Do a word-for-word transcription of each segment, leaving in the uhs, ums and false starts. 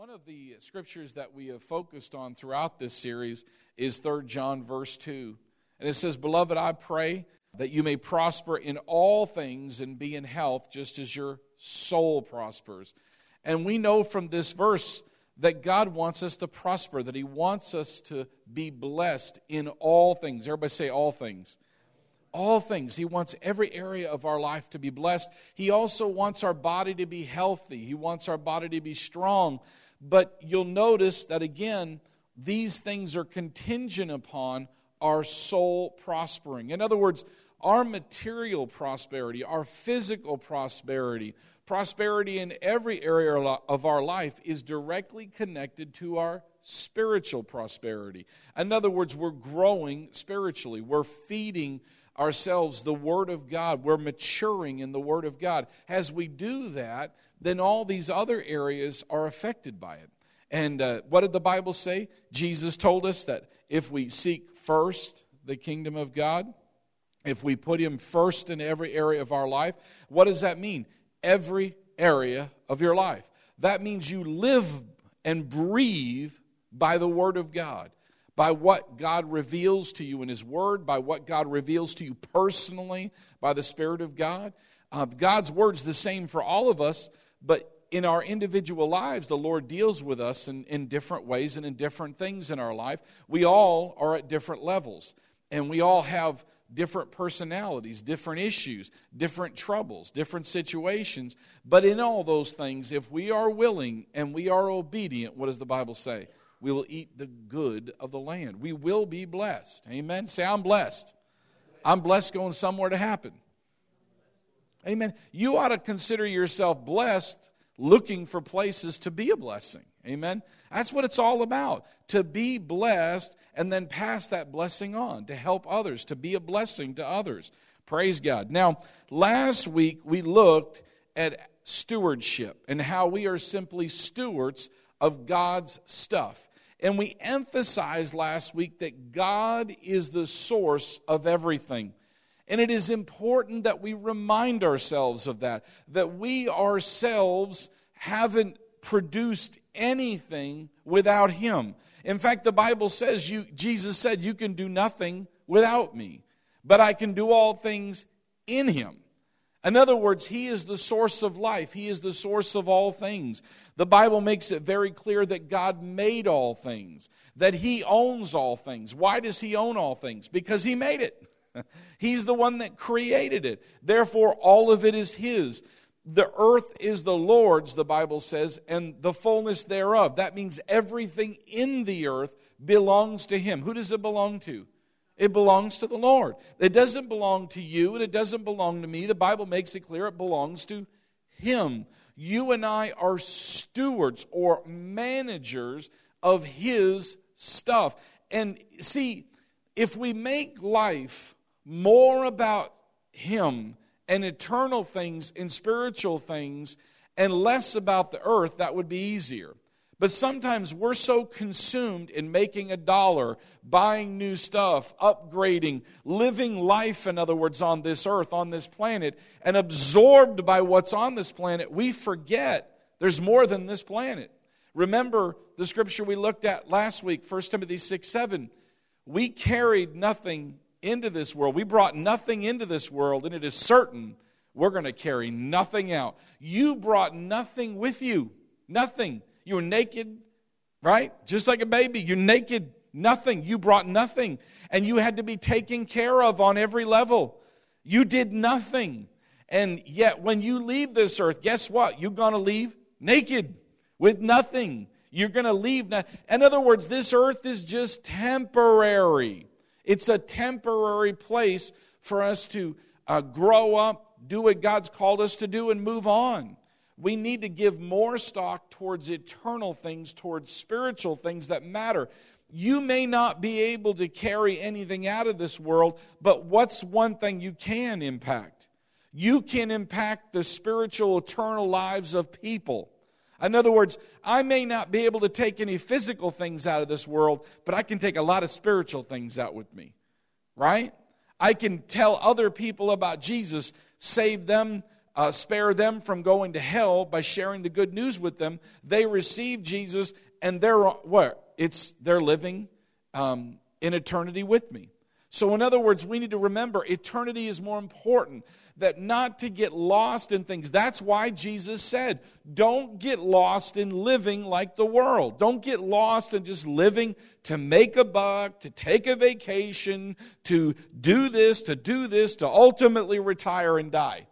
One of the scriptures that we have focused on throughout this series is Third John verse two. And it says, "Beloved, I pray that you may prosper in all things and be in health just as your soul prospers." And we know from this verse that God wants us to prosper, that He wants us to be blessed in all things. Everybody say all things. All things. He wants every area of our life to be blessed. He also wants our body to be healthy. He wants our body to be strong. But you'll notice that, again, these things are contingent upon our soul prospering. In other words, our material prosperity, our physical prosperity, prosperity in every area of our life is directly connected to our spiritual prosperity. In other words, we're growing spiritually. We're feeding ourselves the Word of God. We're maturing in the Word of God. As we do that, then all these other areas are affected by it. And uh, what did the Bible say? Jesus told us that if we seek first the kingdom of God, if we put Him first in every area of our life, what does that mean? Every area of your life. That means you live and breathe by the Word of God, by what God reveals to you in His Word, by what God reveals to you personally, by the Spirit of God. Uh, God's Word's the same for all of us, but in our individual lives, the Lord deals with us in, in different ways and in different things in our life. We all are at different levels, and we all have different personalities, different issues, different troubles, different situations. But in all those things, if we are willing and we are obedient, what does the Bible say? We will eat the good of the land. We will be blessed. Amen. Say, I'm blessed. I'm blessed going somewhere to happen. Amen. You ought to consider yourself blessed looking for places to be a blessing. Amen. That's what it's all about, to be blessed and then pass that blessing on, to help others, to be a blessing to others. Praise God. Now, last week we looked at stewardship and how we are simply stewards of God's stuff. And we emphasized last week that God is the source of everything. And it is important that we remind ourselves of that, that we ourselves haven't produced anything without Him. In fact, the Bible says, you, Jesus said, you can do nothing without me, but I can do all things in Him. In other words, He is the source of life. He is the source of all things. The Bible makes it very clear that God made all things, that He owns all things. Why does He own all things? Because He made it. He's the one that created it. Therefore, all of it is His. The earth is the Lord's, the Bible says, and the fullness thereof. That means everything in the earth belongs to Him. Who does it belong to? It belongs to the Lord. It doesn't belong to you, and it doesn't belong to me. The Bible makes it clear it belongs to Him. You and I are stewards or managers of His stuff. And see, if we make life more about Him and eternal things and spiritual things and less about the earth, that would be easier. But sometimes we're so consumed in making a dollar, buying new stuff, upgrading, living life, in other words, on this earth, on this planet, and absorbed by what's on this planet, we forget there's more than this planet. Remember the scripture we looked at last week, First Timothy six seven. We carried nothing into this world. We brought nothing into this world, and it is certain we're going to carry nothing out. You brought nothing with you. Nothing. You were naked, right? Just like a baby. You're naked. Nothing. You brought nothing. And you had to be taken care of on every level. You did nothing. And yet when you leave this earth, guess what? You're going to leave naked with nothing. You're going to leave. No- In other words, this earth is just temporary. It's a temporary place for us to uh, grow up, do what God's called us to do, and move on. We need to give more stock towards eternal things, towards spiritual things that matter. You may not be able to carry anything out of this world, but what's one thing you can impact? You can impact the spiritual, eternal lives of people. In other words, I may not be able to take any physical things out of this world, but I can take a lot of spiritual things out with me, right? I can tell other people about Jesus, save them uh, spare them from going to hell by sharing the good news with them. They receive Jesus, and they're what? It's they're living um, in eternity with me. So in other words, we need to remember eternity is more important, that not to get lost in things. That's why Jesus said, don't get lost in living like the world. Don't get lost in just living to make a buck, to take a vacation, to do this, to do this, to ultimately retire and die.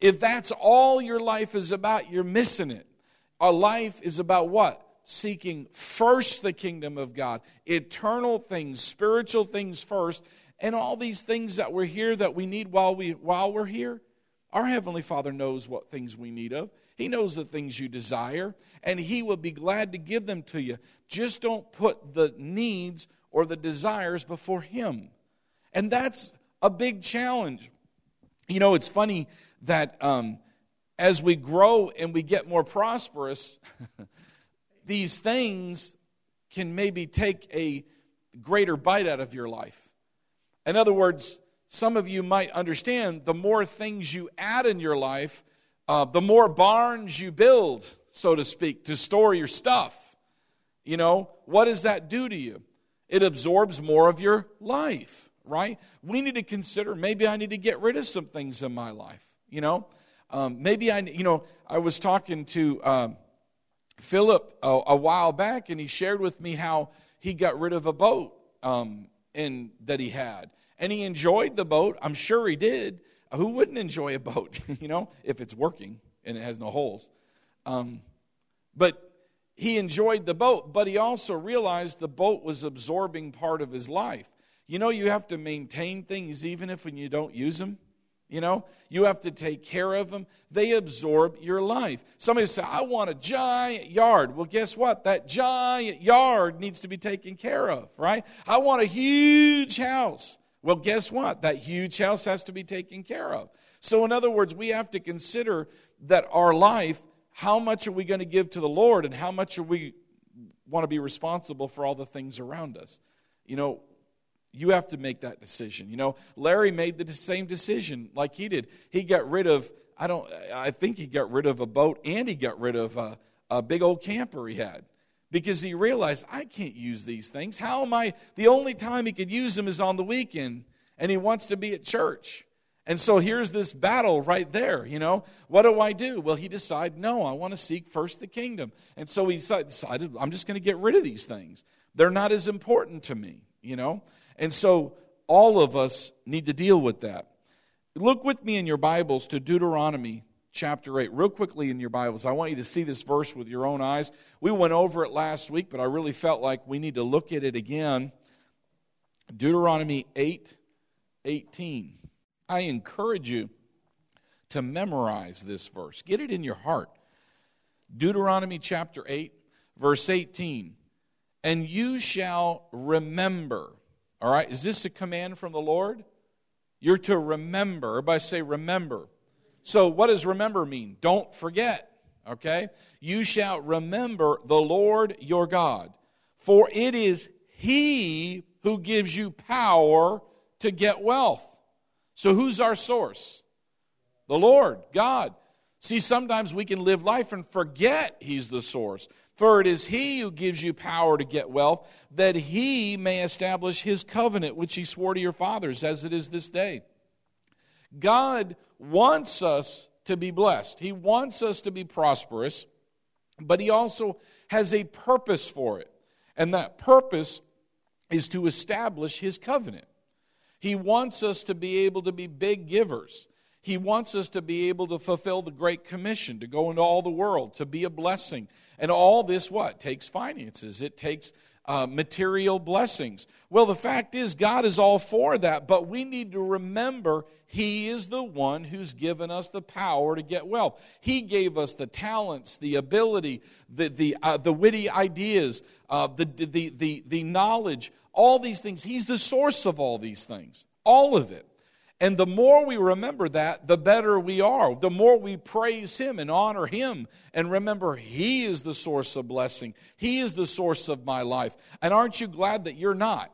If that's all your life is about, you're missing it. Our life is about what? Seeking first the kingdom of God, eternal things, spiritual things first, and all these things that we're here that we need while, we, while we're here. Our Heavenly Father knows what things we need of. He knows the things you desire, and He will be glad to give them to you. Just don't put the needs or the desires before Him. And that's a big challenge. You know, it's funny that um, as we grow and we get more prosperous, these things can maybe take a greater bite out of your life. In other words, some of you might understand the more things you add in your life, uh, the more barns you build, so to speak, to store your stuff. You know, what does that do to you? It absorbs more of your life, right? We need to consider, maybe I need to get rid of some things in my life, you know? Um, maybe I, you know, I was talking to... Um, Philip a, a while back, and he shared with me how he got rid of a boat um, in, that he had. And he enjoyed the boat. I'm sure he did. Who wouldn't enjoy a boat, you know, if it's working and it has no holes? Um, but he enjoyed the boat, but he also realized the boat was absorbing part of his life. You know, you have to maintain things even if when you don't use them. You know, you have to take care of them. They absorb your life. Somebody says, I want a giant yard. Well, guess what? That giant yard needs to be taken care of, right? I want a huge house. Well, guess what? That huge house has to be taken care of. So in other words, we have to consider that our life, how much are we going to give to the Lord, and how much are we want to be responsible for all the things around us? You know, you have to make that decision. You know, Larry made the same decision like he did. He got rid of, I don't, I think he got rid of a boat, and he got rid of a, a big old camper he had, because he realized, I can't use these things. How am I, the only time he could use them is on the weekend, and he wants to be at church. And so here's this battle right there, you know. What do I do? Well, he decided, no, I want to seek first the kingdom. And so he decided, I'm just going to get rid of these things. They're not as important to me, you know. And so all of us need to deal with that. Look with me in your Bibles to Deuteronomy chapter eight. Real quickly in your Bibles, I want you to see this verse with your own eyes. We went over it last week, but I really felt like we need to look at it again. Deuteronomy eight eighteen. I encourage you to memorize this verse. Get it in your heart. Deuteronomy chapter eight, verse eighteen. And you shall remember... All right, is this a command from the Lord? You're to remember. Everybody say remember. So what does remember mean? Don't forget, okay? You shall remember the Lord your God, for it is He who gives you power to get wealth. So who's our source? The Lord, God. See, sometimes we can live life and forget He's the source. For it is He who gives you power to get wealth, that He may establish His covenant, which He swore to your fathers, as it is this day. God wants us to be blessed. He wants us to be prosperous, but He also has a purpose for it. And that purpose is to establish His covenant. He wants us to be able to be big givers. He wants us to be able to fulfill the Great Commission, to go into all the world, to be a blessing. And all this, what? Takes finances. It takes uh, material blessings. Well, the fact is, God is all for that, but we need to remember He is the one who's given us the power to get wealth. He gave us the talents, the ability, the the uh, the witty ideas, uh, the, the, the, the knowledge, all these things. He's the source of all these things, all of it. And the more we remember that, the better we are. The more we praise Him and honor Him and remember He is the source of blessing. He is the source of my life. And aren't you glad that you're not?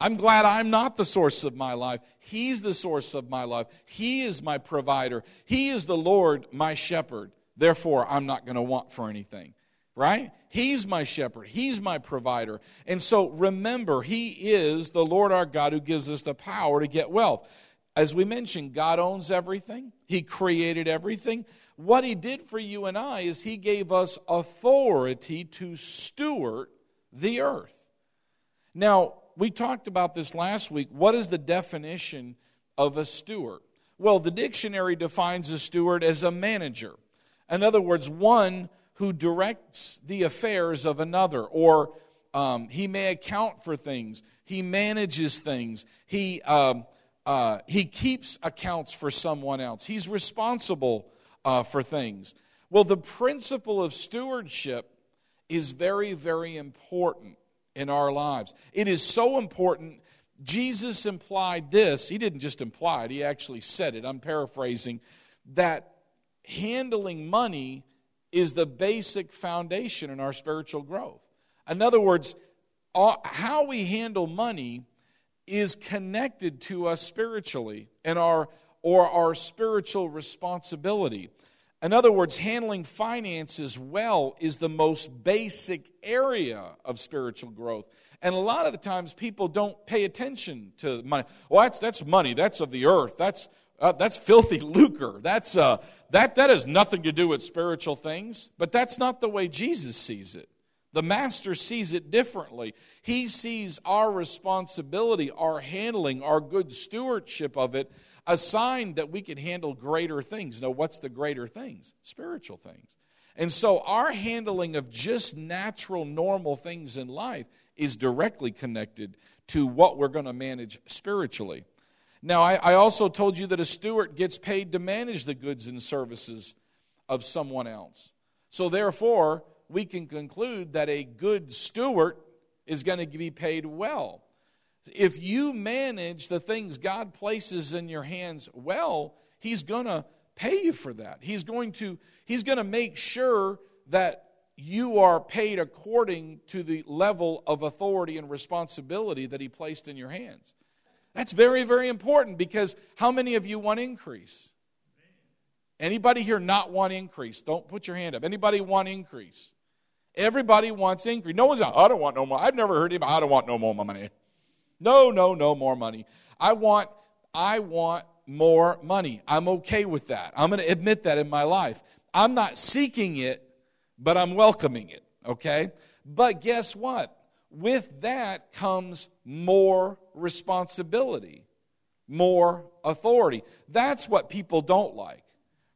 I'm glad I'm not the source of my life. He's the source of my life. He is my provider. He is the Lord, my shepherd. Therefore, I'm not going to want for anything, right? He's my shepherd. He's my provider. And so remember, He is the Lord our God who gives us the power to get wealth. As we mentioned, God owns everything. He created everything. What He did for you and I is He gave us authority to steward the earth. Now, we talked about this last week. What is the definition of a steward? Well, the dictionary defines a steward as a manager. In other words, one who directs the affairs of another, or um, he may account for things. He manages things. He um, uh, he keeps accounts for someone else. He's responsible uh, for things. Well, the principle of stewardship is very, very important in our lives. It is so important. Jesus implied this. He didn't just imply it. He actually said it. I'm paraphrasing that. Handling money is the basic foundation in our spiritual growth. In other words, how we handle money is connected to us spiritually and our or our spiritual responsibility. In other words, handling finances well is the most basic area of spiritual growth. And a lot of the times people don't pay attention to money. Well, that's that's money. That's of the earth. That's Uh, that's filthy lucre. That's uh, that that has nothing to do with spiritual things. But that's not the way Jesus sees it. The Master sees it differently. He sees our responsibility, our handling, our good stewardship of it, a sign that we can handle greater things. Now, what's the greater things? Spiritual things. And so our handling of just natural, normal things in life is directly connected to what we're going to manage spiritually. Now, I, I also told you that a steward gets paid to manage the goods and services of someone else. So therefore, we can conclude that a good steward is going to be paid well. If you manage the things God places in your hands well, He's going to pay you for that. He's going to, he's going to make sure that you are paid according to the level of authority and responsibility that He placed in your hands. That's very, very important, because how many of you want increase? Anybody here not want increase? Don't put your hand up. Anybody want increase? Everybody wants increase. No one's, I don't want no more. I've never heard anybody, I don't want no more money. No, no, no more money. I want, I want more money. I'm okay with that. I'm going to admit that in my life. I'm not seeking it, but I'm welcoming it, okay? But guess what? With that comes more responsibility, more authority. That's what people don't like.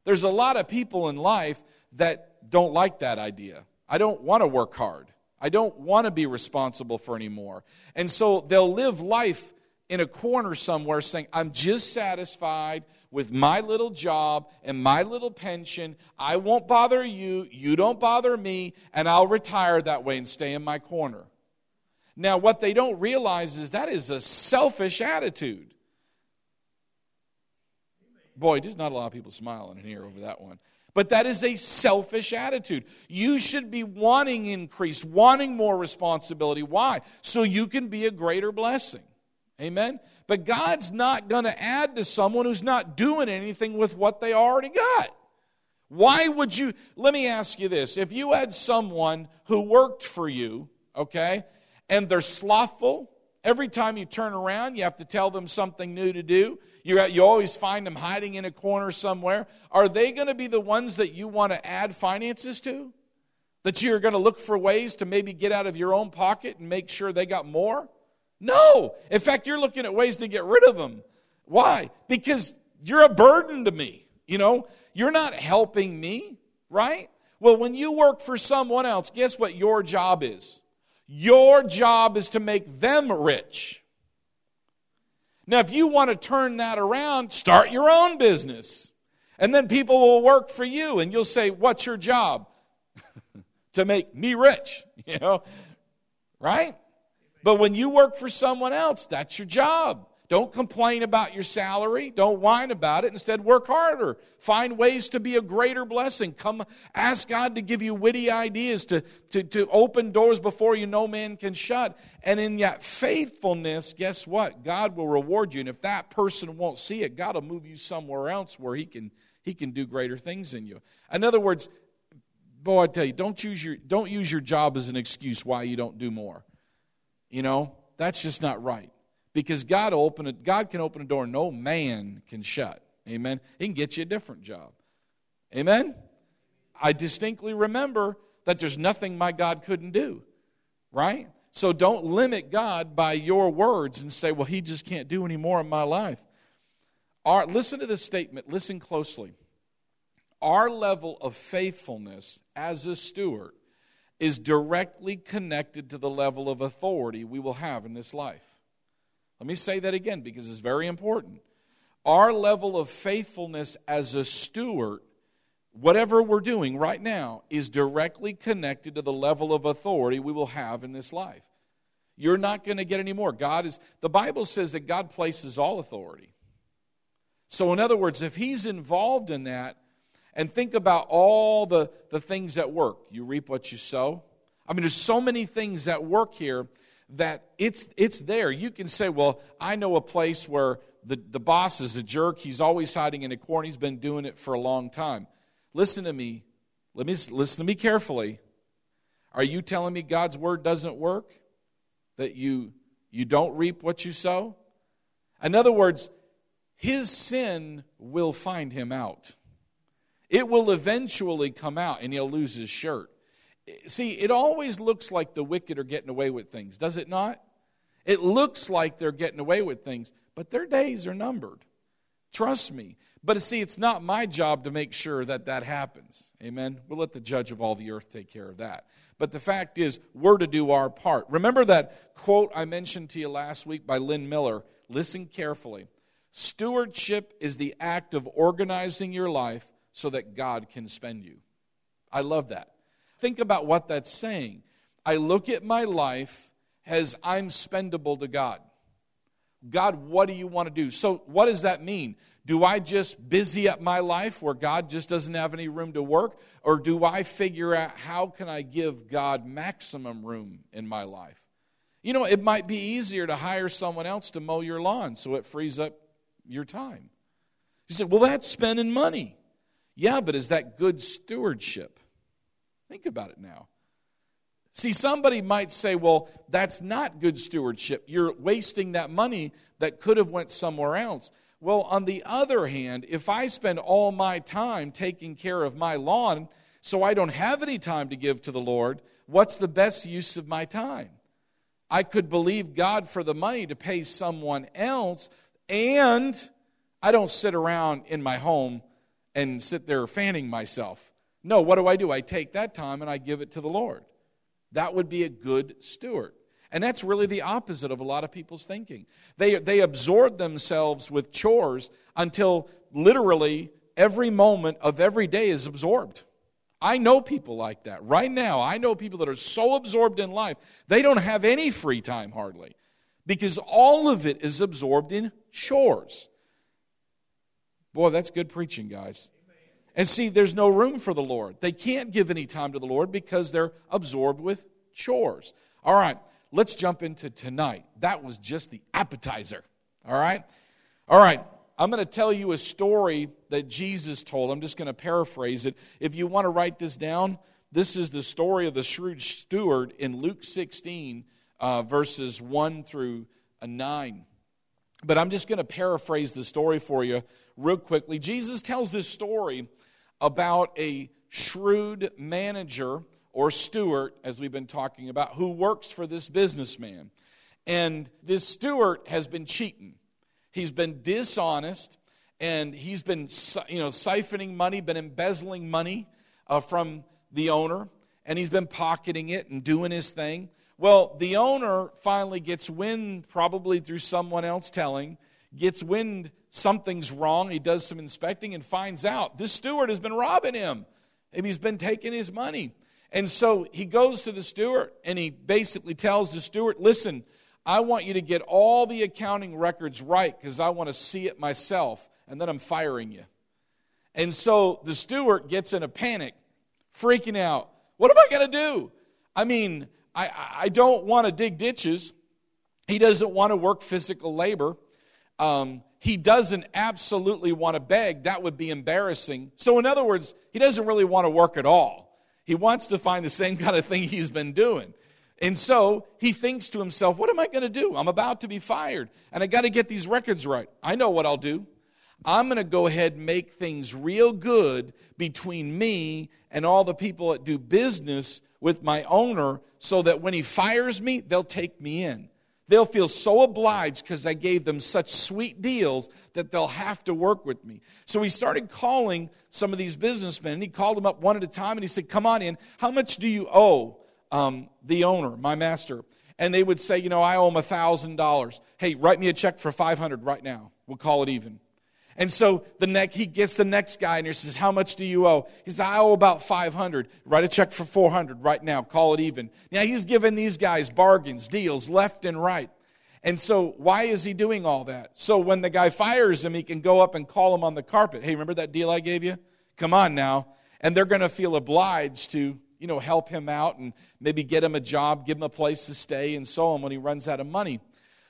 There's a lot of people in life that don't like that idea. I don't want to work hard. I don't want to be responsible for anymore. And so they'll live life in a corner somewhere saying, I'm just satisfied with my little job and my little pension. I won't bother you. You don't bother me. And I'll retire that way and stay in my corner. Now, what they don't realize is that is a selfish attitude. Boy, there's not a lot of people smiling in here over that one. But that is a selfish attitude. You should be wanting increase, wanting more responsibility. Why? So you can be a greater blessing. Amen? But God's not going to add to someone who's not doing anything with what they already got. Why would you? Let me ask you this. If you had someone who worked for you, okay, and they're slothful. Every time you turn around, you have to tell them something new to do. You, you always find them hiding in a corner somewhere. Are they going to be the ones that you want to add finances to? That you're going to look for ways to maybe get out of your own pocket and make sure they got more? No. In fact, you're looking at ways to get rid of them. Why? Because you're a burden to me. You know, you're not helping me, right? Well, when you work for someone else, guess what your job is? Your job is to make them rich. Now, if you want to turn that around, start your own business. And then people will work for you, and you'll say, what's your job? To make me rich, you know, right? But when you work for someone else, that's your job. Don't complain about your salary. Don't whine about it. Instead, work harder. Find ways to be a greater blessing. Come ask God to give you witty ideas, to, to, to open doors before you no man can shut. And in that faithfulness, guess what? God will reward you. And if that person won't see it, God will move you somewhere else where he can, he can do greater things in you. In other words, boy, I tell you, don't use your, don't use your job as an excuse why you don't do more. You know, that's just not right. Because God will open a, God can open a door no man can shut. Amen. He can get you a different job. Amen. I distinctly remember that there's nothing my God couldn't do. Right? So don't limit God by your words and say, well, he just can't do any more in my life. All right, listen to this statement. Listen closely. Our level of faithfulness as a steward is directly connected to the level of authority we will have in this life. Let me say that again because it's very important. Our level of faithfulness as a steward, whatever we're doing right now, is directly connected to the level of authority we will have in this life. You're not going to get any more. God is, the Bible says that God places all authority. So in other words, if he's involved in that, and think about all the, the things that work. You reap what you sow. I mean, there's so many things that work here that it's it's there. You can say, well, I know a place where the, the boss is a jerk. He's always hiding in a corner. He's been doing it for a long time. Listen to me. Let me listen to me carefully. Are you telling me God's word doesn't work? That you you don't reap what you sow? In other words, his sin will find him out. It will eventually come out and he'll lose his shirt. See, it always looks like the wicked are getting away with things, does it not? It looks like they're getting away with things, but their days are numbered. Trust me. But see, it's not my job to make sure that that happens. Amen? We'll let the judge of all the earth take care of that. But the fact is, we're to do our part. Remember that quote I mentioned to you last week by Lynn Miller? Listen carefully. Stewardship is the act of organizing your life so that God can spend you. I love that. Think about what that's saying. I look at my life as I'm spendable to God. God, what do you want to do? So what does that mean? Do I just busy up my life where God just doesn't have any room to work? Or do I figure out how can I give God maximum room in my life? You know, it might be easier to hire someone else to mow your lawn so it frees up your time. You say, well, that's spending money. Yeah, but is that good stewardship? Think about it now. See, somebody might say, well, that's not good stewardship. You're wasting that money that could have went somewhere else. Well, on the other hand, if I spend all my time taking care of my lawn so I don't have any time to give to the Lord, what's the best use of my time? I could believe God for the money to pay someone else, and I don't sit around in my home and sit there fanning myself. No, what do I do? I take that time and I give it to the Lord. That would be a good steward. And that's really the opposite of a lot of people's thinking. They, they absorb themselves with chores until literally every moment of every day is absorbed. I know people like that. Right now, I know people that are so absorbed in life, they don't have any free time hardly because all of it is absorbed in chores. Boy, that's good preaching, guys. And see, there's no room for the Lord. They can't give any time to the Lord because they're absorbed with chores. All right, let's jump into tonight. That was just the appetizer. All right? All right, I'm going to tell you a story that Jesus told. I'm just going to paraphrase it. If you want to write this down, this is the story of the shrewd steward in Luke sixteen, uh, verses one through nine. But I'm just going to paraphrase the story for you real quickly. Jesus tells this story about a shrewd manager or steward, as we've been talking about, who works for this businessman. And this steward has been cheating. He's been dishonest, and he's been, you know, siphoning money, been embezzling money uh, from the owner, and he's been pocketing it and doing his thing. Well, the owner finally gets wind, probably through someone else telling, gets wind something's wrong. He does some inspecting and finds out this steward has been robbing him. Maybe he's been taking his money. And so he goes to the steward and he basically tells the steward, listen, I want you to get all the accounting records right because I want to see it myself, and then I'm firing you. And so the steward gets in a panic, freaking out. What am I going to do? I mean, I, I don't want to dig ditches. He doesn't want to work physical labor. Um, he doesn't absolutely want to beg. That would be embarrassing. So in other words, he doesn't really want to work at all. He wants to find the same kind of thing he's been doing. And so he thinks to himself, what am I going to do? I'm about to be fired, and I got to get these records right. I know what I'll do. I'm going to go ahead and make things real good between me and all the people that do business with my owner so that when he fires me, they'll take me in. They'll feel so obliged because I gave them such sweet deals that they'll have to work with me. So he started calling some of these businessmen, and he called them up one at a time, and he said, come on in. How much do you owe um, the owner, my master? And they would say, you know, I owe him one thousand dollars. Hey, write me a check for five hundred dollars right now. We'll call it even. And so the next, he gets the next guy and he says, how much do you owe? He says, I owe about five hundred dollars. Write a check for four hundred dollars right now. Call it even. Now he's giving these guys bargains, deals left and right. And so why is he doing all that? So when the guy fires him, he can go up and call him on the carpet. Hey, remember that deal I gave you? Come on now. And they're going to feel obliged to, you know, help him out and maybe get him a job, give him a place to stay and so on when he runs out of money.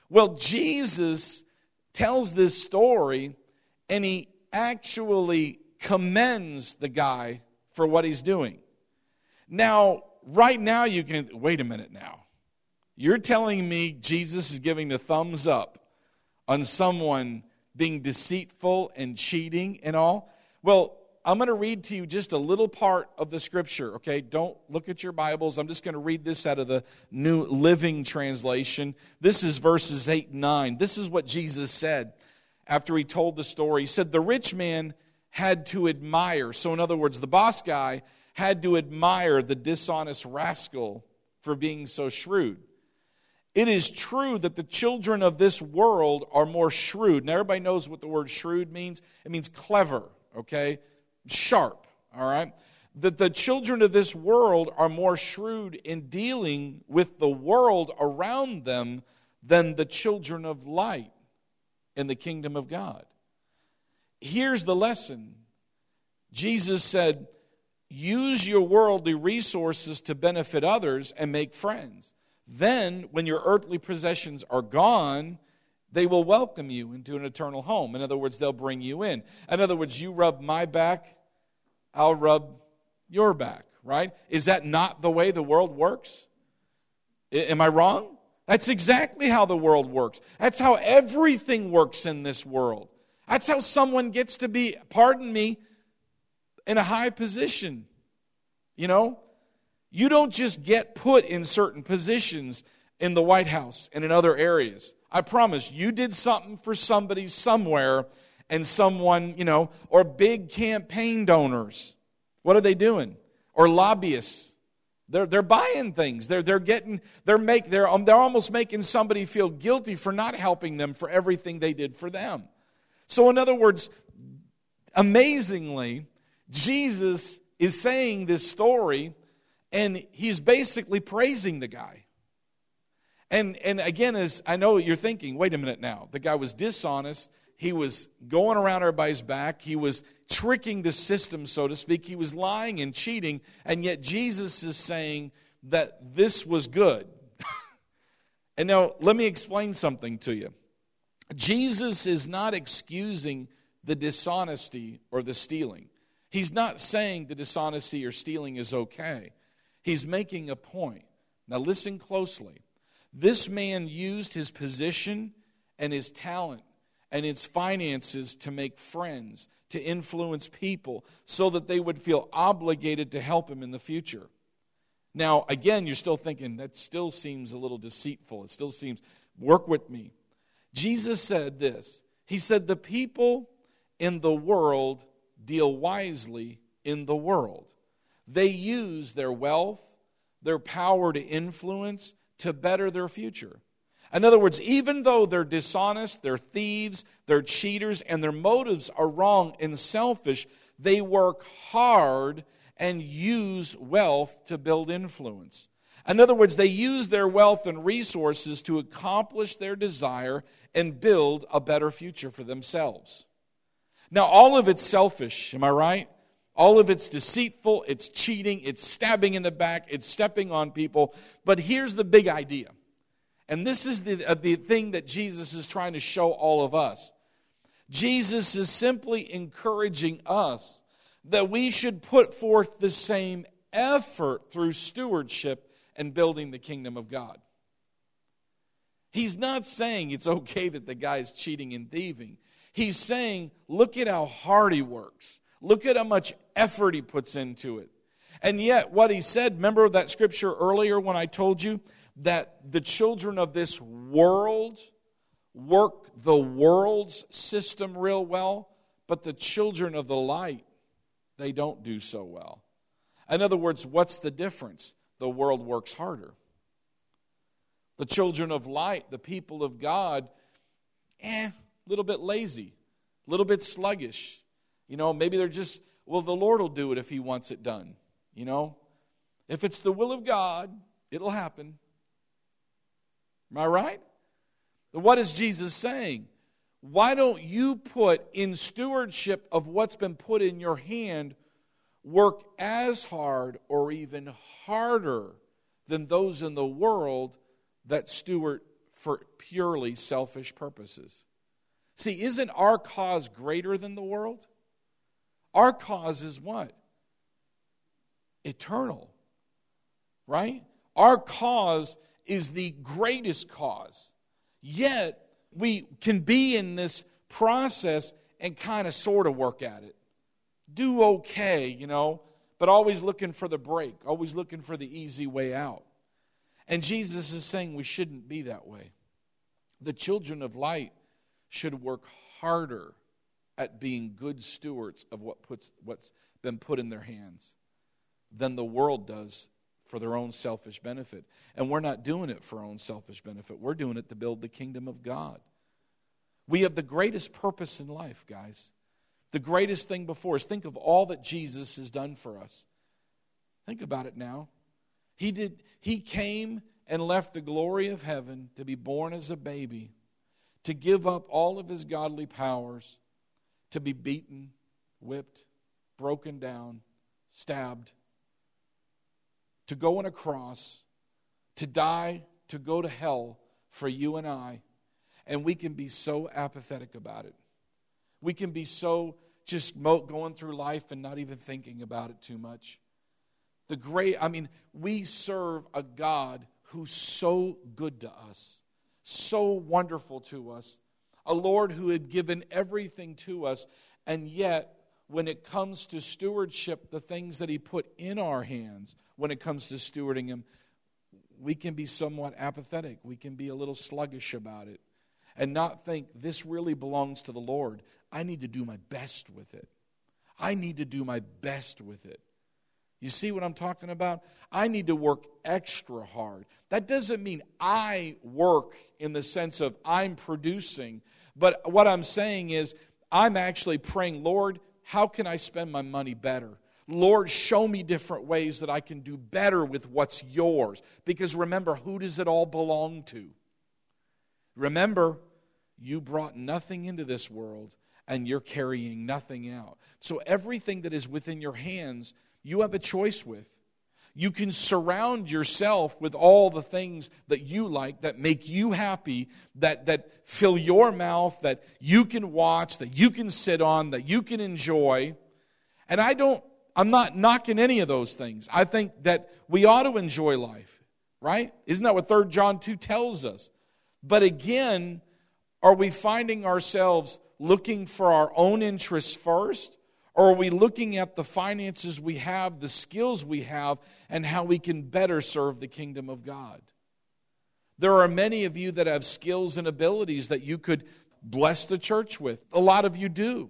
Well, Jesus tells this story, and he actually commends the guy for what he's doing. Now, right now you can, wait a minute now. You're telling me Jesus is giving the thumbs up on someone being deceitful and cheating and all? Well, I'm going to read to you just a little part of the scripture, okay? Don't look at your Bibles. I'm just going to read this out of the New Living Translation. This is verses eight and nine. This is what Jesus said. After he told the story, he said the rich man had to admire. So in other words, the boss guy had to admire the dishonest rascal for being so shrewd. It is true that the children of this world are more shrewd. Now everybody knows what the word shrewd means. It means clever, okay? Sharp, all right? That the children of this world are more shrewd in dealing with the world around them than the children of light in the kingdom of God. Here's the lesson. Jesus said, use your worldly resources to benefit others and make friends. Then, when your earthly possessions are gone, they will welcome you into an eternal home. In other words, they'll bring you in. In other words, you rub my back, I'll rub your back, right? Is that not the way the world works? I- am I wrong? That's exactly how the world works. That's how everything works in this world. That's how someone gets to be, pardon me, in a high position. You know, you don't just get put in certain positions in the White House and in other areas. I promise, you did something for somebody somewhere and someone, you know, or big campaign donors. What are they doing? Or lobbyists. They're they're buying things. They're they're getting they're make they're um, they're almost making somebody feel guilty for not helping them for everything they did for them. So in other words, amazingly, Jesus is saying this story, and he's basically praising the guy. And and again, as I know you're thinking, wait a minute now, the guy was dishonest. He was going around everybody's back. He was tricking the system, so to speak. He was lying and cheating, and yet Jesus is saying that this was good. And now, let me explain something to you. Jesus is not excusing the dishonesty or the stealing. He's not saying the dishonesty or stealing is okay. He's making a point. Now, listen closely. This man used his position and his talent and its finances to make friends, to influence people, so that they would feel obligated to help him in the future. Now, again, you're still thinking, that still seems a little deceitful. It still seems, work with me. Jesus said this. He said, the people in the world deal wisely in the world. They use their wealth, their power to influence, to better their future. In other words, even though they're dishonest, they're thieves, they're cheaters, and their motives are wrong and selfish, they work hard and use wealth to build influence. In other words, they use their wealth and resources to accomplish their desire and build a better future for themselves. Now, all of it's selfish, am I right? All of it's deceitful, it's cheating, it's stabbing in the back, it's stepping on people. But here's the big idea. And this is the, uh, the thing that Jesus is trying to show all of us. Jesus is simply encouraging us that we should put forth the same effort through stewardship and building the kingdom of God. He's not saying it's okay that the guy is cheating and thieving. He's saying, look at how hard he works. Look at how much effort he puts into it. And yet, what he said, remember that scripture earlier when I told you that the children of this world work the world's system real well, but the children of the light, they don't do so well. In other words, what's the difference? The world works harder. The children of light, the people of God, eh, a little bit lazy, a little bit sluggish. You know, maybe they're just, well, the Lord will do it if he wants it done. You know, if it's the will of God, it'll happen. Am I right? What is Jesus saying? Why don't you put in stewardship of what's been put in your hand, work as hard or even harder than those in the world that steward for purely selfish purposes? See, isn't our cause greater than the world? Our cause is what? Eternal, right? Our cause is the greatest cause. Yet, we can be in this process and kind of sort of work at it. Do okay, you know, but always looking for the break, always looking for the easy way out. And Jesus is saying we shouldn't be that way. The children of light should work harder at being good stewards of what puts, what's been put in their hands than the world does for their own selfish benefit. And we're not doing it for our own selfish benefit. We're doing it to build the kingdom of God. We have the greatest purpose in life, guys. The greatest thing before us. Think of all that Jesus has done for us. Think about it now. He did. He came and left the glory of heaven to be born as a baby, to give up all of his godly powers, to be beaten, whipped, broken down, stabbed, to go on a cross, to die, to go to hell for you and I. And we can be so apathetic about it. We can be so just going through life and not even thinking about it too much. The great, I mean, we serve a God who's so good to us, so wonderful to us, a Lord who had given everything to us, and yet, when it comes to stewardship, the things that he put in our hands, when it comes to stewarding him, we can be somewhat apathetic. We can be a little sluggish about it and not think this really belongs to the Lord. I need to do my best with it. I need to do my best with it. You see what I'm talking about? I need to work extra hard. That doesn't mean I work in the sense of I'm producing, but what I'm saying is I'm actually praying, Lord, how can I spend my money better? Lord, show me different ways that I can do better with what's yours. Because remember, who does it all belong to? Remember, you brought nothing into this world, and you're carrying nothing out. So everything that is within your hands, you have a choice with. You can surround yourself with all the things that you like, that make you happy, that, that fill your mouth, that you can watch, that you can sit on, that you can enjoy. And I don't, I'm not knocking any of those things. I think that we ought to enjoy life, right? Isn't that what Third John two tells us? But again, are we finding ourselves looking for our own interests first? Or are we looking at the finances we have, the skills we have, and how we can better serve the kingdom of God? There are many of you that have skills and abilities that you could bless the church with. A lot of you do.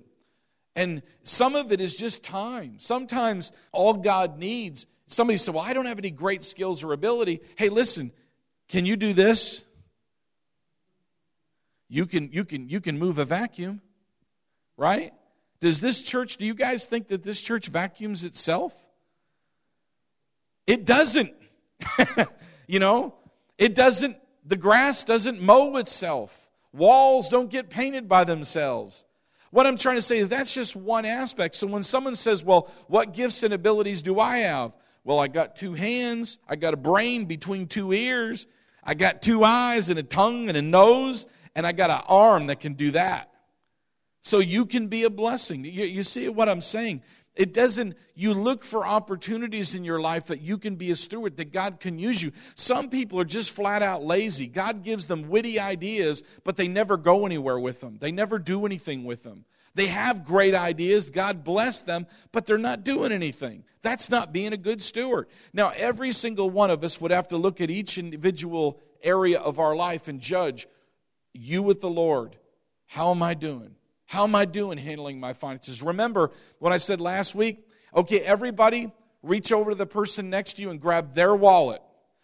And some of it is just time. Sometimes all God needs, somebody said, well, I don't have any great skills or ability. Hey, listen, can you do this? You can, you can, you can move a vacuum, right? Does this church, do you guys think that this church vacuums itself? It doesn't. You know, it doesn't, the grass doesn't mow itself. Walls don't get painted by themselves. What I'm trying to say is that's just one aspect. So when someone says, well, what gifts and abilities do I have? Well, I got two hands, I got a brain between two ears, I got two eyes and a tongue and a nose, and I got an arm that can do that. So you can be a blessing. You, you see what I'm saying? It doesn't, you look for opportunities in your life that you can be a steward, that God can use you. Some people are just flat out lazy. God gives them witty ideas, but they never go anywhere with them. They never do anything with them. They have great ideas. God bless them, but they're not doing anything. That's not being a good steward. Now, every single one of us would have to look at each individual area of our life and judge, you with the Lord, how am I doing? How am I doing handling my finances? Remember what I said last week? Okay, everybody, reach over to the person next to you and grab their wallet.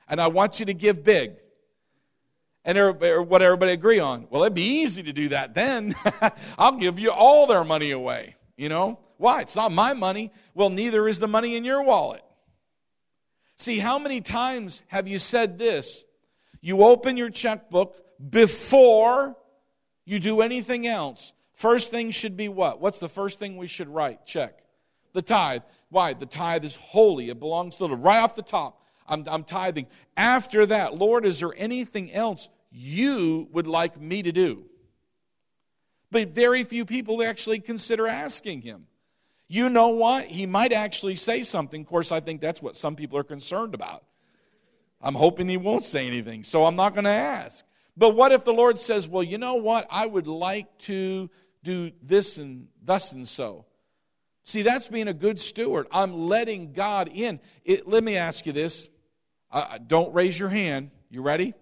And I want you to give big. And what everybody agree on? Well, it'd be easy to do that then. I'll give you all their money away. You know? Why? It's not my money. Well, neither is the money in your wallet. See, how many times have you said this? You open your checkbook before you do anything else. First thing should be what? What's the first thing we should write? Check. The tithe. Why? The tithe is holy. It belongs to the Lord. Right off the top, I'm, I'm tithing. After that, Lord, is there anything else you would like me to do? But very few people actually consider asking him. You know what? He might actually say something. Of course, I think that's what some people are concerned about. I'm hoping he won't say anything, so I'm not going to ask. But what if the Lord says, well, you know what? I would like to do this and thus and so. See, that's being a good steward. I'm letting God in. It, let me ask you this. Uh, don't raise your hand. You ready?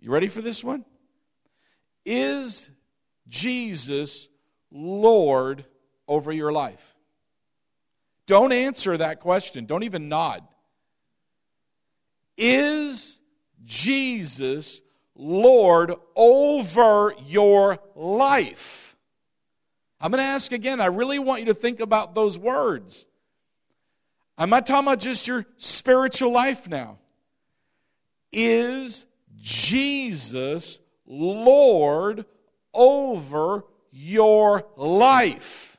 You ready for this one? Is Jesus Lord over your life? Don't answer that question. Don't even nod. Is Jesus Lord over your life? I'm going to ask again. I really want you to think about those words. I'm not talking about just your spiritual life now. Is Jesus Lord over your life?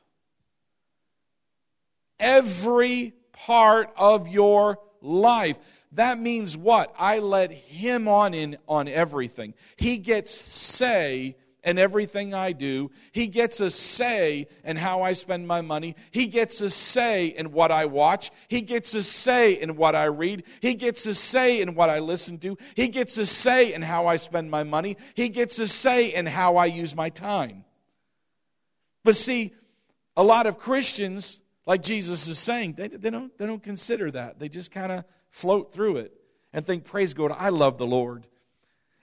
Every part of your life. That means what? I let him on in on everything. He gets say and everything I do. He gets a say in how I spend my money. He gets a say in what I watch. He gets a say in what I read. He gets a say in what I listen to. He gets a say in how I spend my money. He gets a say in how I use my time. But see, a lot of Christians, like Jesus is saying, they, they don't they don't consider that. They just kind of float through it and think, praise God, I love the Lord.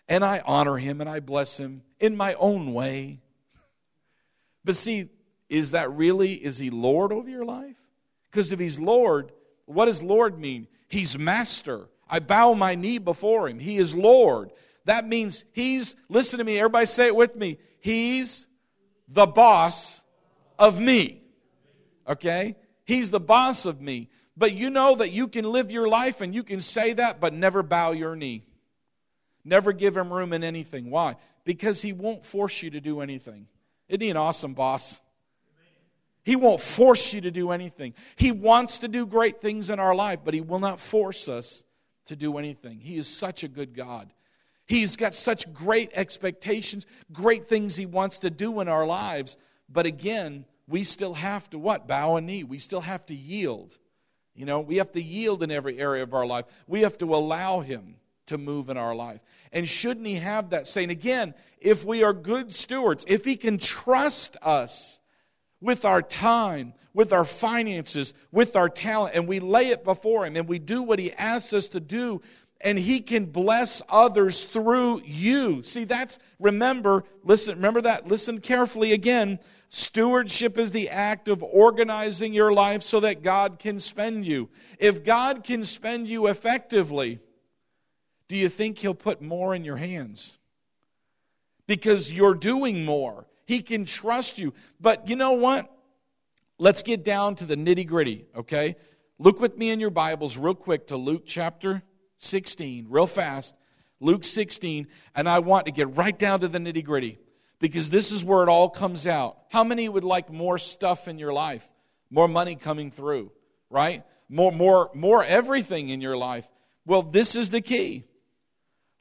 And I honor him and I bless him in my own way. But see, is that really, is he Lord over your life? Because if he's Lord, what does Lord mean? He's master. I bow my knee before him. He is Lord. That means he's, listen to me, everybody say it with me. He's the boss of me. Okay? He's the boss of me. But you know that you can live your life and you can say that, but never bow your knee. Never give him room in anything. Why? Because he won't force you to do anything. Isn't he an awesome boss? He won't force you to do anything. He wants to do great things in our life, but he will not force us to do anything. He is such a good God. He's got such great expectations, great things he wants to do in our lives. But again, we still have to what? Bow a knee. We still have to yield. You know, we have to yield in every area of our life. We have to allow him to move in our life. And shouldn't he have that saying? Again, if we are good stewards, if he can trust us with our time, with our finances, with our talent, and we lay it before him and we do what he asks us to do, and he can bless others through you. See, that's, remember, listen, remember that, listen carefully again. Stewardship is the act of organizing your life so that God can spend you. If God can spend you effectively, do you think he'll put more in your hands? Because you're doing more. He can trust you. But you know what? Let's get down to the nitty-gritty, okay? Look with me in your Bibles real quick to Luke chapter sixteen, real fast. Luke sixteen, and I want to get right down to the nitty-gritty, because this is where it all comes out. How many would like more stuff in your life? More money coming through, right? More, more, more everything in your life. Well, this is the key.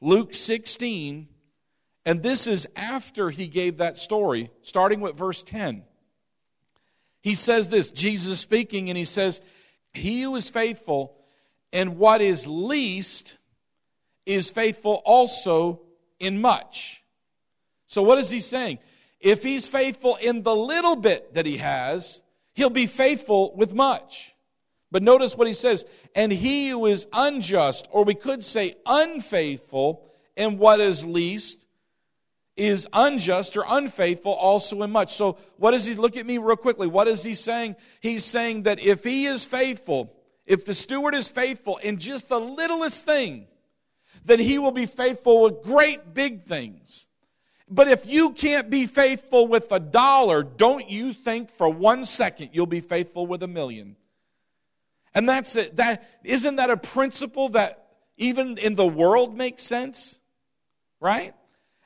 Luke sixteen, and this is after he gave that story, starting with verse ten. He says this, Jesus speaking, and he says, "He who is faithful in what is least is faithful also in much." So what is he saying? If he's faithful in the little bit that he has, he'll be faithful with much. But notice what he says, "And he who is unjust," or we could say unfaithful, "in what is least is unjust," or unfaithful, "also in much." So what is he, look at me real quickly, what is he saying? He's saying that if he is faithful, if the steward is faithful in just the littlest thing, then he will be faithful with great big things. But if you can't be faithful with a dollar, don't you think for one second you'll be faithful with a million? And that's it. That, isn't that a principle that even in the world makes sense? Right?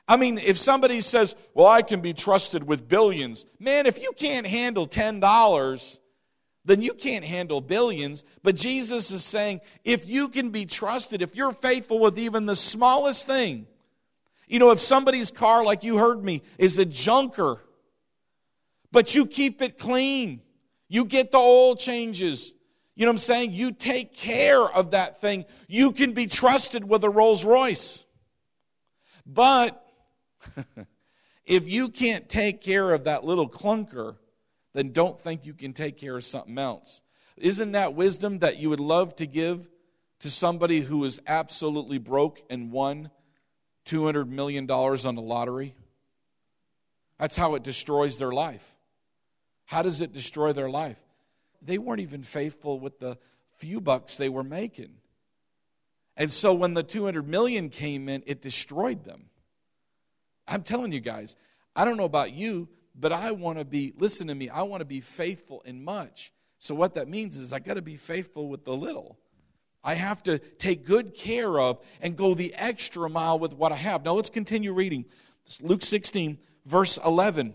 I mean, if somebody says, "Well, I can be trusted with billions." Man, if you can't handle ten dollars, then you can't handle billions. But Jesus is saying, if you can be trusted, if you're faithful with even the smallest thing, you know, if somebody's car, like you heard me, is a junker, but you keep it clean, you get the oil changes, you know what I'm saying? You take care of that thing. You can be trusted with a Rolls Royce. But if you can't take care of that little clunker, then don't think you can take care of something else. Isn't that wisdom that you would love to give to somebody who is absolutely broke and won two hundred million dollars on the lottery? That's how it destroys their life. How does it destroy their life? They weren't even faithful with the few bucks they were making. And so when the two hundred million came in, it destroyed them. I'm telling you guys, I don't know about you, but I want to be, listen to me, I want to be faithful in much. So what that means is I got to be faithful with the little. I have to take good care of and go the extra mile with what I have. Now let's continue reading. It's Luke sixteen, verse eleven.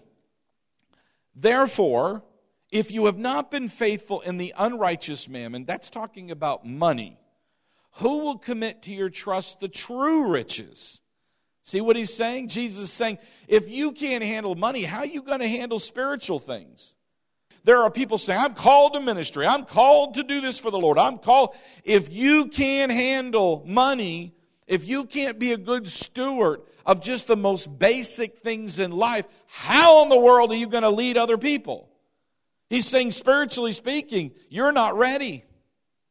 "Therefore, if you have not been faithful in the unrighteous mammon," that's talking about money, "who will commit to your trust the true riches?" See what he's saying? Jesus is saying, if you can't handle money, how are you going to handle spiritual things? There are people saying, "I'm called to ministry. I'm called to do this for the Lord. I'm called." If you can't handle money, if you can't be a good steward of just the most basic things in life, how in the world are you going to lead other people? He's saying, spiritually speaking, you're not ready.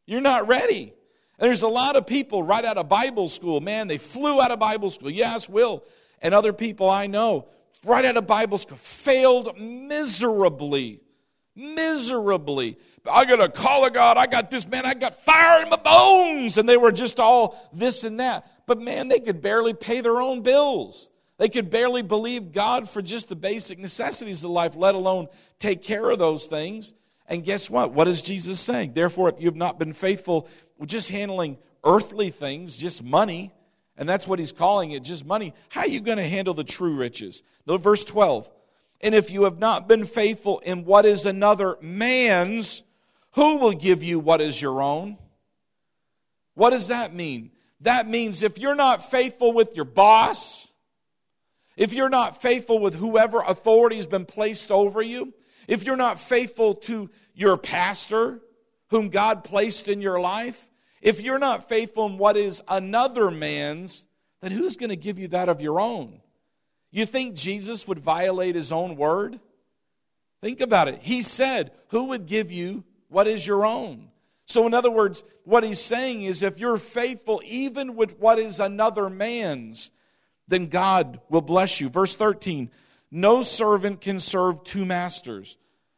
You're not ready. And there's a lot of people right out of Bible school. Man, they flew out of Bible school. Yes, Will. And other people I know, right out of Bible school, failed miserably. Miserably. "I got a call of God. I got this, man. I got fire in my bones." And they were just all this and that. But man, they could barely pay their own bills. They could barely believe God for just the basic necessities of life, let alone take care of those things. And guess what? What is Jesus saying? Therefore, if you've not been faithful with just handling earthly things, just money, and that's what he's calling it, just money, how are you going to handle the true riches? Now, verse twelve, "And if you have not been faithful in what is another man's, who will give you what is your own?" What does that mean? That means if you're not faithful with your boss, if you're not faithful with whoever authority has been placed over you, if you're not faithful to your pastor whom God placed in your life, if you're not faithful in what is another man's, then who's going to give you that of your own? You think Jesus would violate his own word? Think about it. He said, "Who would give you what is your own?" So in other words, what he's saying is if you're faithful even with what is another man's, then God will bless you. Verse thirteen, "No servant can serve two masters,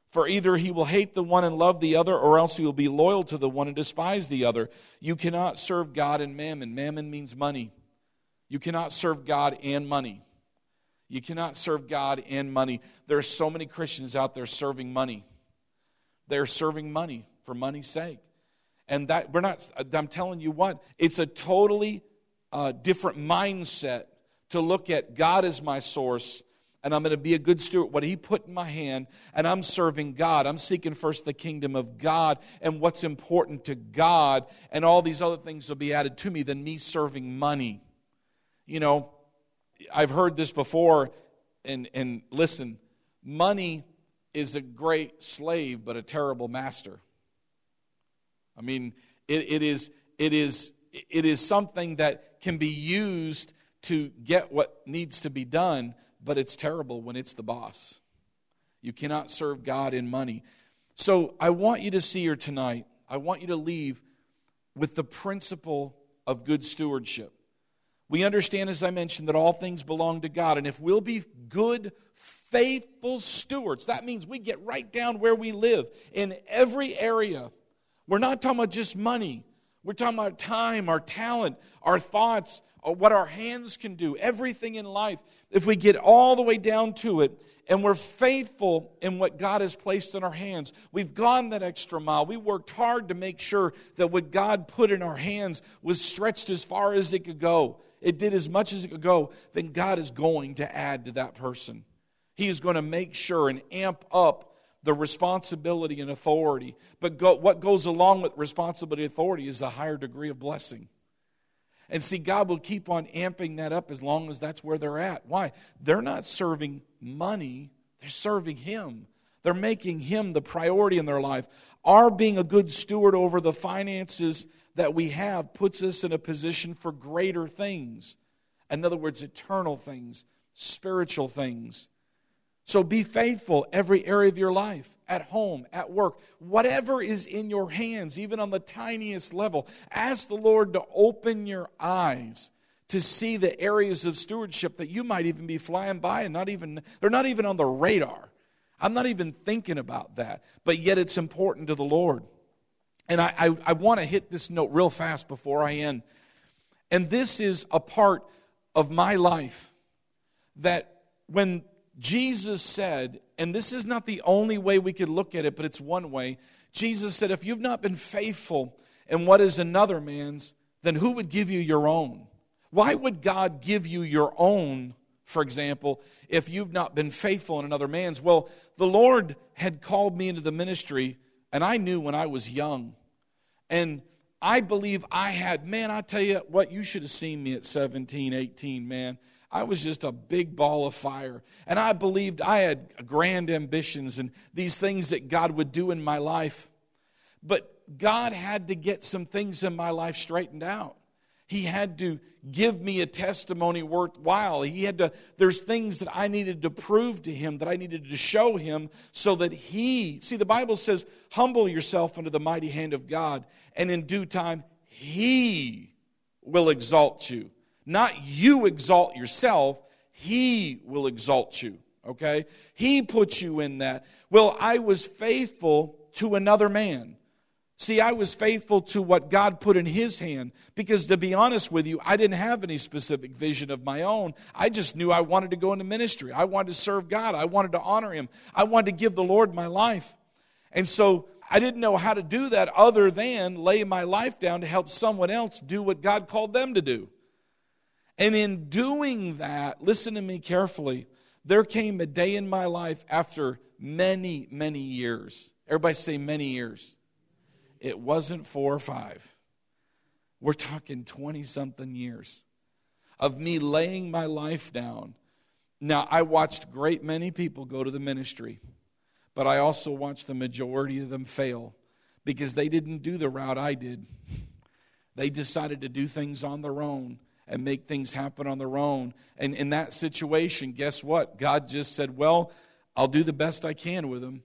for either he will hate the one and love the other, or else he will be loyal to the one and despise the other. You cannot serve God and mammon." Mammon means money. You cannot serve God and money. You cannot serve God and money. There are so many Christians out there serving money. They're serving money for money's sake. And that we're not, I'm telling you what, it's a totally uh, different mindset to look at God as my source, and I'm going to be a good steward. What he put in my hand, and I'm serving God. I'm seeking first the kingdom of God and what's important to God, and all these other things will be added to me than me serving money. You know, I've heard this before, and, and listen, money is a great slave but a terrible master. I mean, it, it is it is it is something that can be used to get what needs to be done, but it's terrible when it's the boss. You cannot serve God in money. So I want you to see here tonight, I want you to leave with the principle of good stewardship. We understand, as I mentioned, that all things belong to God. And if we'll be good, faithful stewards, that means we get right down where we live in every area. We're not talking about just money. We're talking about time, our talent, our thoughts, what our hands can do, everything in life. If we get all the way down to it and we're faithful in what God has placed in our hands, we've gone that extra mile. We worked hard to make sure that what God put in our hands was stretched as far as it could go. It did as much as it could go. Then God is going to add to that person. He is going to make sure and amp up the responsibility and authority. But go, what goes along with responsibility and authority is a higher degree of blessing. And see, God will keep on amping that up as long as that's where they're at. Why? They're not serving money. They're serving Him. They're making Him the priority in their life. Our being a good steward over the finances that we have puts us in a position for greater things. In other words, eternal things, spiritual things. So be faithful every area of your life, at home, at work, whatever is in your hands, even on the tiniest level. Ask the Lord to open your eyes to see the areas of stewardship that you might even be flying by and not even, they're not even on the radar. I'm not even thinking about that, but yet it's important to the Lord. And I, I, I want to hit this note real fast before I end. And this is a part of my life that when Jesus said, and this is not the only way we could look at it, but it's one way. Jesus said, if you've not been faithful in what is another man's, then who would give you your own? Why would God give you your own, for example, if you've not been faithful in another man's? Well, the Lord had called me into the ministry, and I knew when I was young. And I believe I had, man, I tell you what, you should have seen me at seventeen, eighteen, man. I was just a big ball of fire. And I believed I had grand ambitions and these things that God would do in my life. But God had to get some things in my life straightened out. He had to give me a testimony worthwhile. He had to, there's things that I needed to prove to Him, that I needed to show Him so that He, see, the Bible says, humble yourself under the mighty hand of God, and in due time, He will exalt you. Not you exalt yourself, He will exalt you, okay? He puts you in that. Well, I was faithful to another man. See, I was faithful to what God put in His hand because, to be honest with you, I didn't have any specific vision of my own. I just knew I wanted to go into ministry. I wanted to serve God. I wanted to honor Him. I wanted to give the Lord my life. And so I didn't know how to do that other than lay my life down to help someone else do what God called them to do. And in doing that, listen to me carefully, there came a day in my life after many, many years. Everybody say many years. It wasn't four or five. We're talking twenty-something years of me laying my life down. Now, I watched great many people go to the ministry, but I also watched the majority of them fail because they didn't do the route I did. They decided to do things on their own and make things happen on their own. And in that situation, guess what? God just said, well, I'll do the best I can with them.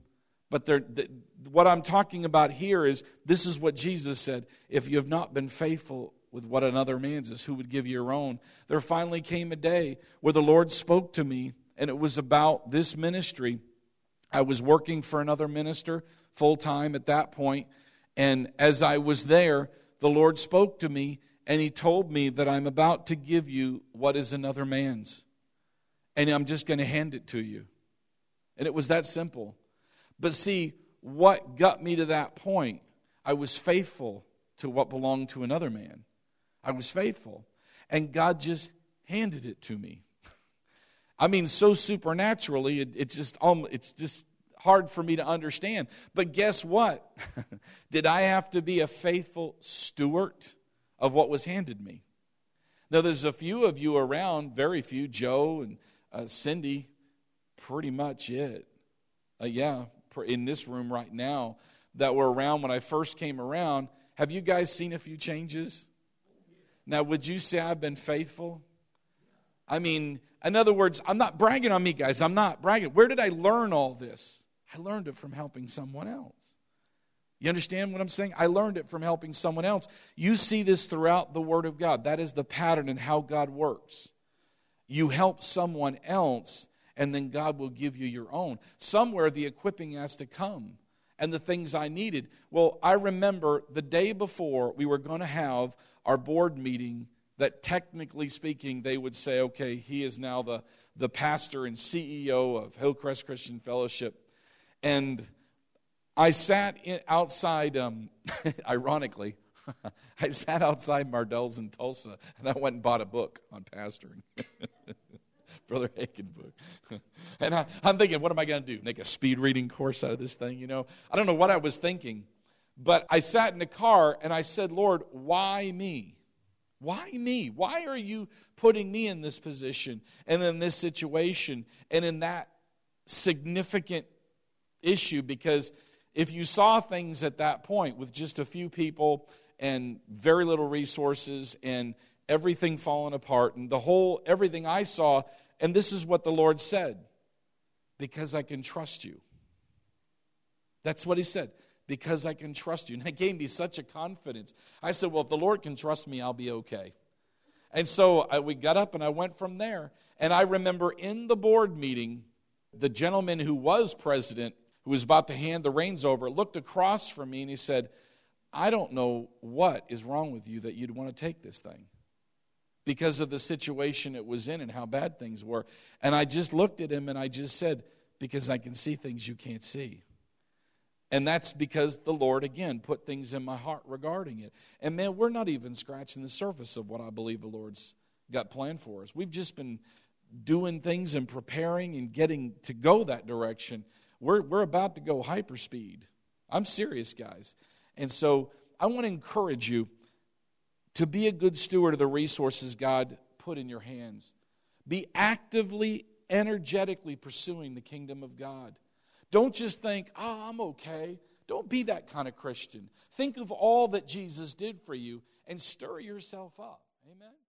But they're, th- what I'm talking about here is, this is what Jesus said, if you have not been faithful with what another man's is, who would give you your own? There finally came a day where the Lord spoke to me, and it was about this ministry. I was working for another minister full-time at that point, and as I was there, the Lord spoke to me, and He told me that I'm about to give you what is another man's. And I'm just going to hand it to you. And it was that simple. But see, what got me to that point, I was faithful to what belonged to another man. I was faithful, and God just handed it to me. I mean, so supernaturally, it, it's just it's just hard for me to understand. But guess what? Did I have to be a faithful steward of what was handed me? Now, there's a few of you around, very few, Joe and uh, Cindy, pretty much it. Uh, yeah, in this room right now that were around when I first came around. Have you guys seen a few changes? Now, would you say I've been faithful? I mean, in other words, I'm not bragging on me, guys. I'm not bragging. Where did I learn all this? I learned it from helping someone else. You understand what I'm saying? I learned it from helping someone else. You see this throughout the Word of God. That is the pattern in how God works. You help someone else, and then God will give you your own. Somewhere the equipping has to come, and the things I needed. Well, I remember the day before we were going to have our board meeting that technically speaking, they would say, okay, he is now the, the pastor and C E O of Hillcrest Christian Fellowship. And I sat in, outside, um, ironically, I sat outside Mardell's in Tulsa, and I went and bought a book on pastoring. Brother Hagen book. And I, I'm thinking, what am I going to do? Make a speed reading course out of this thing, you know? I don't know what I was thinking, but I sat in the car, and I said, Lord, why me? Why me? Why are you putting me in this position and in this situation and in that significant issue? Because if you saw things at that point with just a few people and very little resources and everything falling apart and the whole, everything I saw, and this is what the Lord said, because I can trust you. That's what he said. Because I can trust you. And that gave me such a confidence. I said, well, if the Lord can trust me, I'll be okay. And so I, we got up and I went from there. And I remember in the board meeting, the gentleman who was president, who was about to hand the reins over, looked across from me and he said, I don't know what is wrong with you that you'd want to take this thing. Because of the situation it was in and how bad things were. And I just looked at him and I just said, because I can see things you can't see. And that's because the Lord, again, put things in my heart regarding it. And man, we're not even scratching the surface of what I believe the Lord's got planned for us. We've just been doing things and preparing and getting to go that direction. We're we're about to go hyperspeed. I'm serious, guys. And so I want to encourage you to be a good steward of the resources God put in your hands. Be actively, energetically pursuing the kingdom of God. Don't just think, oh, I'm okay. Don't be that kind of Christian. Think of all that Jesus did for you and stir yourself up. Amen.